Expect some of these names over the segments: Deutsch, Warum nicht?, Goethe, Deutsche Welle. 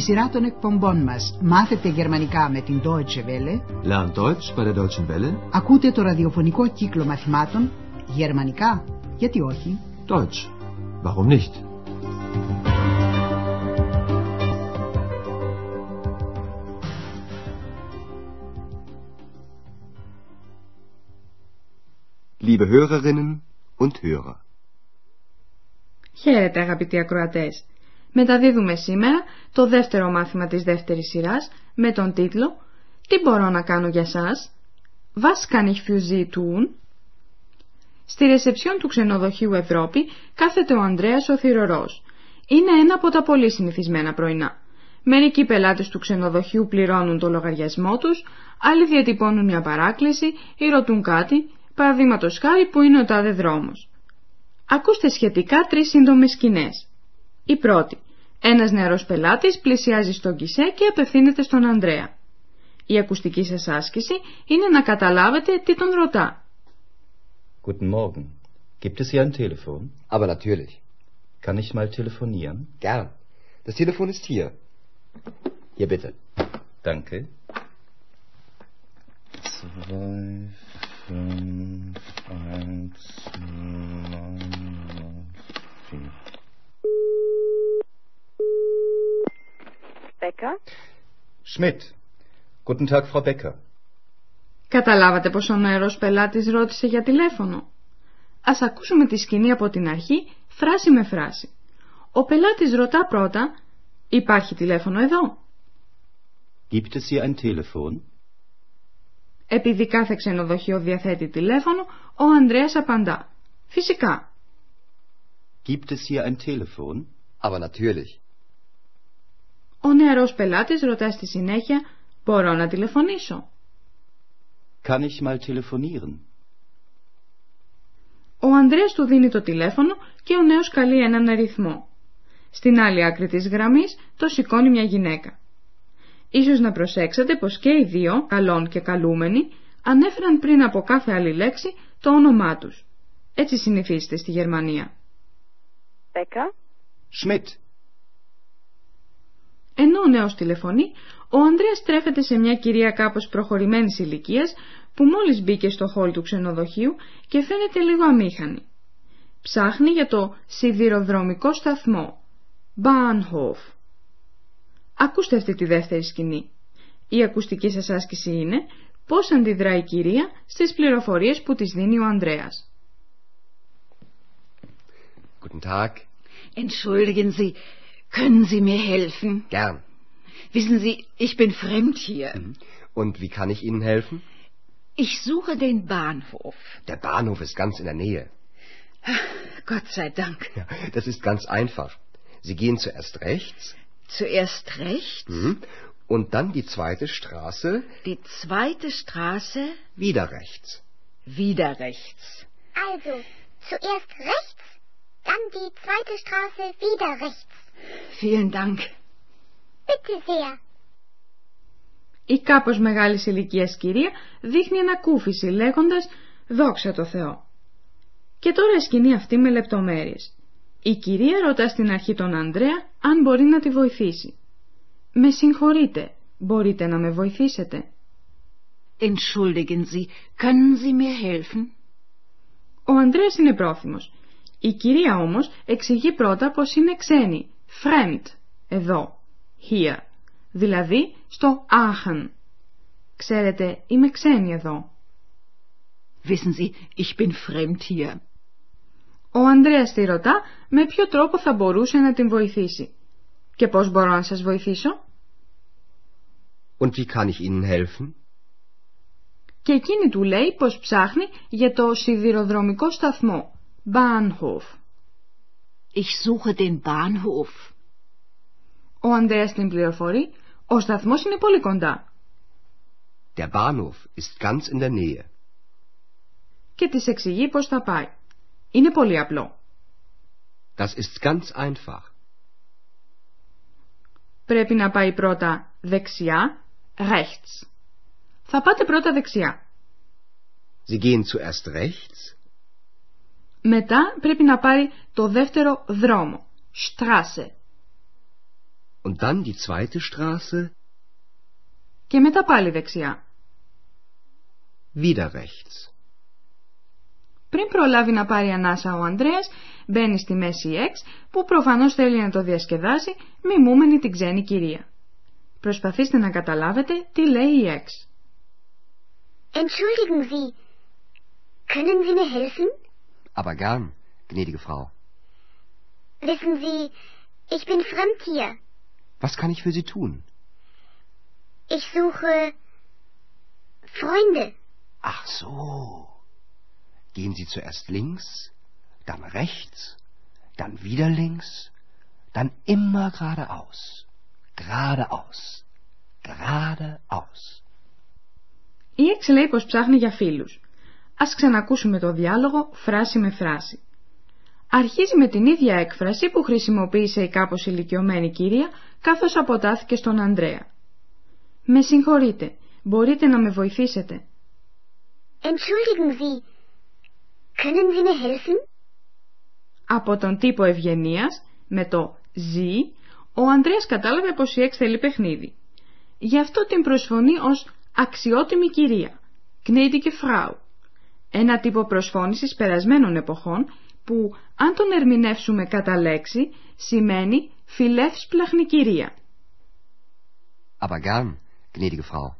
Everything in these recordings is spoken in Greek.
Στη σειρά των εκπομπών μας «Μάθετε γερμανικά» με την Deutsche Welle, Lern Deutsch bei der Deutschen Welle, ακούτε το ραδιοφωνικό κύκλο μαθημάτων «Γερμανικά, γιατί όχι» Deutsch, warum nicht? Liebe Hörerinnen und Hörer. Χαίρετε αγαπητοί ακροατές. Μεταδίδουμε σήμερα το δεύτερο μάθημα της δεύτερης σειράς με τον τίτλο «Τι μπορώ να κάνω για σας» «Was kann ich für Sie tun?» Στη ρεσεψιόν του ξενοδοχείου Ευρώπη κάθεται ο Ανδρέας ο θυρωρός. Είναι ένα από τα πολύ συνηθισμένα πρωινά. Μερικοί πελάτες του ξενοδοχείου πληρώνουν το λογαριασμό τους, άλλοι διατυπώνουν μια παράκληση ή ρωτούν κάτι, παραδείγματος χάρη που είναι ο τάδε δρόμος. Ακούστε σχετικά τρεις σύντομες σκηνές. Η πρώτη. Ένας νεαρός πελάτης πλησιάζει στον κισέ και απευθύνεται στον Ανδρέα. Η ακουστική σας άσκηση είναι να καταλάβετε τι τον ρωτά. Guten Morgen. Gibt es hier ein Telefon? Aber natürlich. Kann ich mal telefonieren? Gern. Das Telefon ist hier. Hier bitte. Danke. 2, 5, 1, 9, 4. Becker? Schmidt. Guten Tag, Frau Becker. Καταλάβατε πως ο νεαρός πελάτης ρώτησε για τηλέφωνο. Ας ακούσουμε τη σκηνή από την αρχή, φράση με φράση. Ο πελάτης ρωτά πρώτα, υπάρχει τηλέφωνο εδώ? Gibt es hier ein Telefon? Επειδή κάθε ξενοδοχείο διαθέτει τηλέφωνο, ο Ανδρέας απαντά, φυσικά. Gibt es hier ein Telefon? Aber natürlich. Ο νεαρός πελάτης ρωτά στη συνέχεια, μπορώ να τηλεφωνήσω? Kann ich mal telefonieren? Ο Ανδρέας του δίνει το τηλέφωνο και ο νέος καλεί έναν αριθμό. Στην άλλη άκρη της γραμμής το σηκώνει μια γυναίκα. Ίσως να προσέξατε πως και οι δύο, καλών και καλούμενοι, ανέφεραν πριν από κάθε άλλη λέξη το όνομά τους. Έτσι συνηθίζεται στη Γερμανία. Becker? Schmidt. Ενώ ο νέος τηλεφωνεί, ο Ανδρέας στρέφεται σε μια κυρία κάπως προχωρημένης ηλικίας που μόλις μπήκε στο χολ του ξενοδοχείου και φαίνεται λίγο αμήχανη. Ψάχνει για το σιδηροδρομικό σταθμό, Bahnhof. Ακούστε αυτή τη δεύτερη σκηνή. Η ακουστική σας άσκηση είναι πώς αντιδρά η κυρία στις πληροφορίες που της δίνει ο Ανδρέας. Guten Tag. Entschuldigen Sie. Können Sie mir helfen? Gern. Wissen Sie, ich bin fremd hier. Und wie kann ich Ihnen helfen? Ich suche den Bahnhof. Der Bahnhof ist ganz in der Nähe. Ach, Gott sei Dank. Ja, das ist ganz einfach. Sie gehen zuerst rechts. Zuerst rechts? Und dann die zweite Straße. Die zweite Straße? Wieder rechts. Wieder rechts. Also, zuerst rechts, dann die zweite Straße, wieder rechts. Vielen Dank. Bitte sehr. Η κάπως μεγάλης ηλικίας κυρία δείχνει ανακούφιση λέγοντας «Δόξα τω Θεώ». Και τώρα η σκηνή αυτή με λεπτομέρειες. Η κυρία ρωτά στην αρχή τον Ανδρέα αν μπορεί να τη βοηθήσει. «Με συγχωρείτε, μπορείτε να με βοηθήσετε?» Entschuldigen Sie, können Sie mir helfen? Ο Ανδρέας είναι πρόθυμος. Η κυρία όμως εξηγεί πρώτα πως είναι ξένη. Fremd, εδώ, here, δηλαδή στο Aachen. Ξέρετε, είμαι ξένη εδώ. Wissen Sie, ich bin fremd hier. Ο Ανδρέας τη ρωτά με ποιο τρόπο θα μπορούσε να την βοηθήσει. Και πώς μπορώ να σας βοηθήσω? Und wie kann ich Ihnen helfen? Και εκείνη του λέει πως ψάχνει για το σιδηροδρομικό σταθμό, Bahnhof. Ich suche den Bahnhof. Ο Ανδρέας την πληροφορεί, ο σταθμός είναι πολύ κοντά. Der Bahnhof ist ganz in der Nähe. Και της εξηγεί πώς θα πάει. Είναι πολύ απλό. Das ist ganz einfach. Πρέπει να πάει πρώτα δεξιά, rechts. Θα πάτε πρώτα δεξιά. Sie gehen zuerst rechts. Μετά πρέπει να πάρει το δεύτερο δρόμο, Straße. Und dann die zweite Straße. Και μετά πάλι δεξιά. Wieder rechts. Πριν προλάβει να πάρει ανάσα ο Ανδρέας, μπαίνει στη μέση X, που προφανώς θέλει να το διασκεδάσει, μιμούμενη την ξένη κυρία. Προσπαθήστε να καταλάβετε τι λέει η X. Entschuldigen Sie, können Sie mir helfen? Aber gern, gnädige Frau. Wissen Sie, ich bin fremd hier. Was kann ich für Sie tun? Ich suche Freunde. Ach so. Gehen Sie zuerst links, dann rechts, dann wieder links, dann immer geradeaus. Geradeaus. Geradeaus. Η Έξ λέει πως ψάχνει για φίλους. Ας ξανακούσουμε το διάλογο φράση με φράση. Αρχίζει με την ίδια έκφραση που χρησιμοποίησε η κάπως ηλικιωμένη κυρία καθώς αποτάθηκε στον Ανδρέα. «Με συγχωρείτε, μπορείτε να με βοηθήσετε?» Entschuldigen Sie, können Sie mir helfen? Από τον τύπο ευγενίας, με το «Sie», ο Ανδρέας κατάλαβε πως η Έξ θέλει παιχνίδι. Γι' αυτό την προσφωνεί ως «αξιότιμη κυρία», «gnädige Frau», ένα τύπο προσφώνησης περασμένων εποχών που, αν τον ερμηνεύσουμε κατά λέξη, σημαίνει «φιλεύσπλαχνη κυρία». Aber gern, gnädige Frau.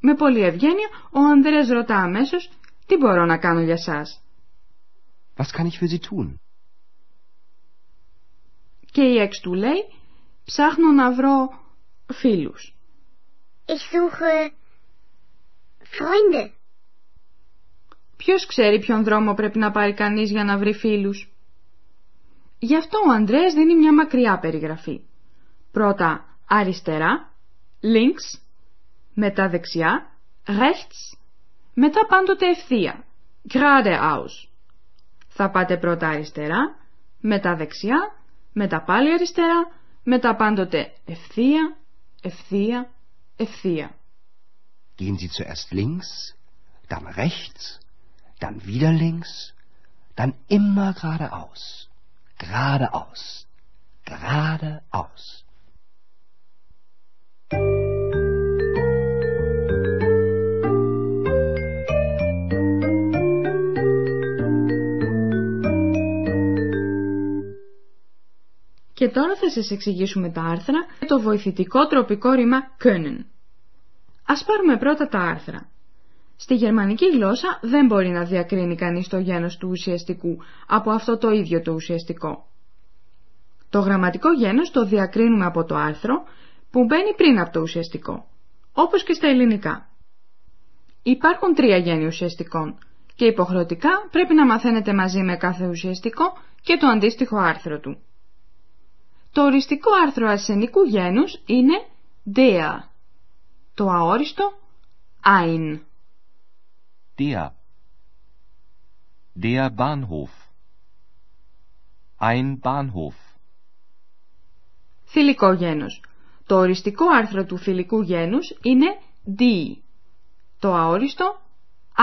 Με πολλή ευγένεια, ο Ανδρέας ρωτά αμέσως, τι μπορώ να κάνω για σας? Was kann ich für Sie tun? Και η Έξ του λέει, ψάχνω να βρω φίλους. Ich suche Freunde. Ποιος ξέρει ποιον δρόμο πρέπει να πάρει κανείς για να βρει φίλους? Γι' αυτό ο Ανδρέας δίνει μια μακριά περιγραφή. Πρώτα αριστερά, links, μετά δεξιά, rechts, μετά πάντοτε ευθεία, geradeaus. Θα πάτε πρώτα αριστερά, μετά δεξιά, μετά πάλι αριστερά, μετά πάντοτε ευθεία, ευθεία, ευθεία. Gehen Sie zuerst links, dann rechts, dann wieder links, dann immer geradeaus, geradeaus, geradeaus. Και τώρα θα σας εξηγήσουμε τα άρθρα και το βοηθητικό τροπικό ρήμα können. Ας πάρουμε πρώτα τα άρθρα. Στη γερμανική γλώσσα δεν μπορεί να διακρίνει κανείς το γένος του ουσιαστικού από αυτό το ίδιο το ουσιαστικό. Το γραμματικό γένος το διακρίνουμε από το άρθρο που μπαίνει πριν από το ουσιαστικό, όπως και στα ελληνικά. Υπάρχουν τρία γένη ουσιαστικών και υποχρεωτικά πρέπει να μαθαίνετε μαζί με κάθε ουσιαστικό και το αντίστοιχο άρθρο του. Το οριστικό άρθρο ασενικού γένους είναι der, το αόριστο ein. Der, der Bahnhof, ein Bahnhof. Θηλυκό γένος. Το οριστικό άρθρο του θηλυκού γένους είναι die, το αόριστο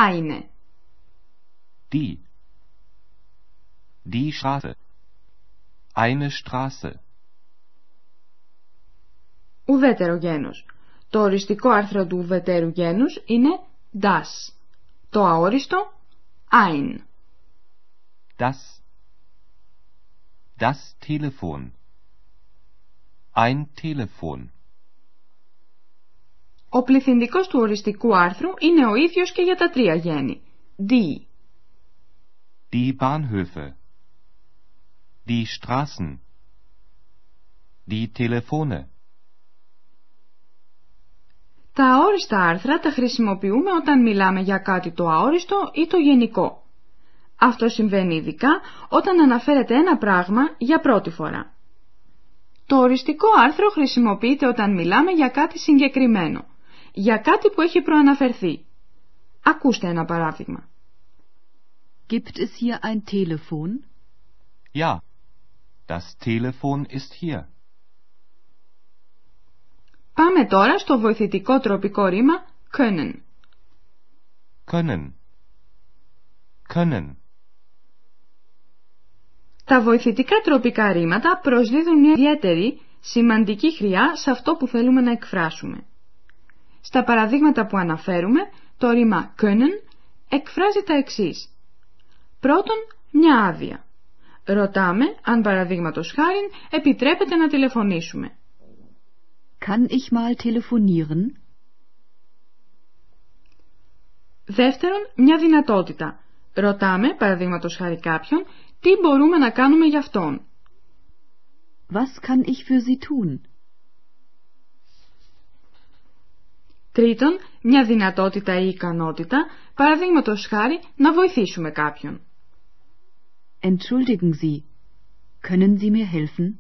eine. Die, die Straße, eine Straße. Ουδέτερο γένος. Το οριστικό άρθρο του ουδέτερου γένους είναι das, το αόριστο ein. Das, das Telefon, ein Telefon. Ο πληθυντικός του οριστικού άρθρου είναι ο ίδιος και για τα τρία γένη. Die, die Bahnhöfe, die Straßen, die Telefone. Τα αόριστα άρθρα τα χρησιμοποιούμε όταν μιλάμε για κάτι το αόριστο ή το γενικό. Αυτό συμβαίνει ειδικά όταν αναφέρεται ένα πράγμα για πρώτη φορά. Το οριστικό άρθρο χρησιμοποιείται όταν μιλάμε για κάτι συγκεκριμένο, για κάτι που έχει προαναφερθεί. Ακούστε ένα παράδειγμα. Gibt es hier ein Telefon? Ja, das Telefon ist hier. Πάμε τώρα στο βοηθητικό τροπικό ρήμα können. Können. Können. Τα βοηθητικά τροπικά ρήματα προσδίδουν μια ιδιαίτερη, σημαντική χρειά σε αυτό που θέλουμε να εκφράσουμε. Στα παραδείγματα που αναφέρουμε, το ρήμα können εκφράζει τα εξής. Πρώτον, μια άδεια. Ρωτάμε αν παραδείγματος χάριν επιτρέπεται να τηλεφωνήσουμε. Kann ich mal telefonieren? Δεύτερον, μια δυνατότητα. Ρωτάμε, παραδείγματος χάριν κάποιον, τι μπορούμε να κάνουμε για αυτόν. Was kann ich für Sie tun? Τρίτον, μια δυνατότητα ή ικανότητα, παραδείγματος χάριν να βοηθήσουμε κάποιον. Entschuldigen Sie, können Sie mir helfen?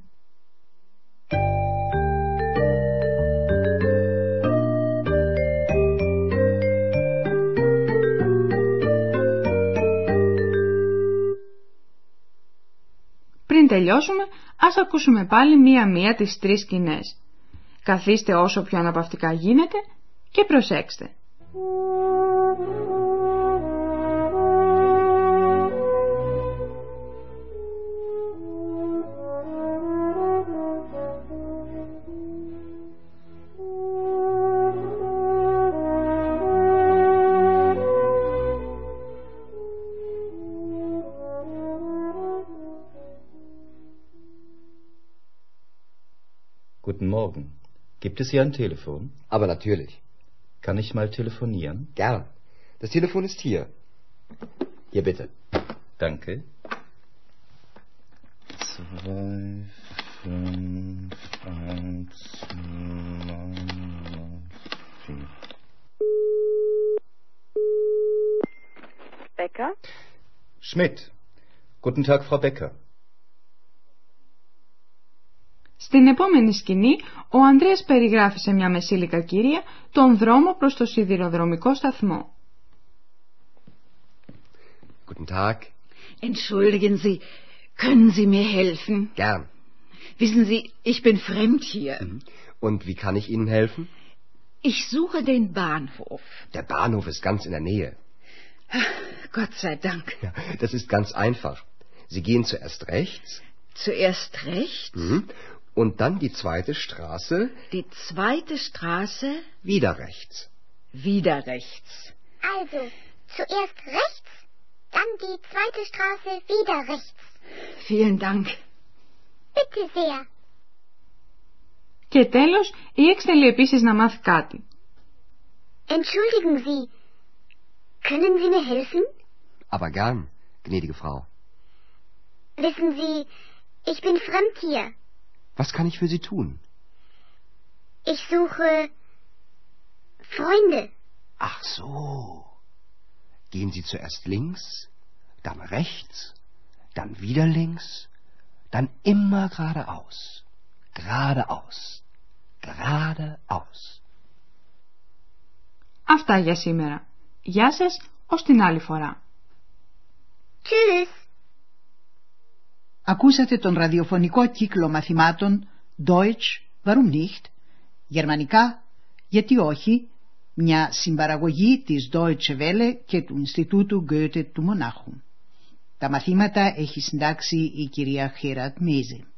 Πριν τελειώσουμε, ας ακούσουμε πάλι μία-μία τις τρεις σκηνές. Καθίστε όσο πιο αναπαυτικά γίνεται και προσέξτε. Guten Morgen. Gibt es hier ein Telefon? Aber natürlich. Kann ich mal telefonieren? Gern. Das Telefon ist hier. Hier bitte. Danke. 2, 5, 1, 9, 4. Becker? Schmidt. Guten Tag, Frau Becker. Στην επόμενη σκηνή, ο Ανδρέας περιγράφει σε μια μεσήλικα κυρία τον δρόμο προς το σιδηροδρομικό σταθμό. Guten Tag. Entschuldigen Sie, können Sie mir helfen? Gern. Wissen Sie, ich bin fremd hier. Und wie kann ich Ihnen helfen? Ich suche den Bahnhof. Der Bahnhof ist ganz in der Nähe. Gott sei Dank. Das ist ganz einfach. Sie gehen zuerst rechts. Zuerst rechts? Mhm. Und dann die zweite Straße. Die zweite Straße. Wieder rechts. Wieder rechts. Also, zuerst rechts, dann die zweite Straße, wieder rechts. Vielen Dank. Bitte sehr. Και τέλος, η Έξελη επίσης να μάθει κάτι. Entschuldigen Sie, können Sie mir helfen? Aber gern, gnädige Frau. Wissen Sie, ich bin fremd hier. Was kann ich für Sie tun? Ich suche Freunde. Ach so. Gehen Sie zuerst links, dann rechts, dann wieder links, dann immer geradeaus. Geradeaus. Geradeaus. Αυτά για σήμερα. Γεια σας, ως την άλλη φορά. Tschüss. Ακούσατε τον ραδιοφωνικό κύκλο μαθημάτων Deutsch, Warum nicht? Γερμανικά, γιατί όχι, μια συμπαραγωγή της Deutsche Welle και του Ινστιτούτου Goethe του Μονάχου. Τα μαθήματα έχει συντάξει η κυρία Herrad Mize.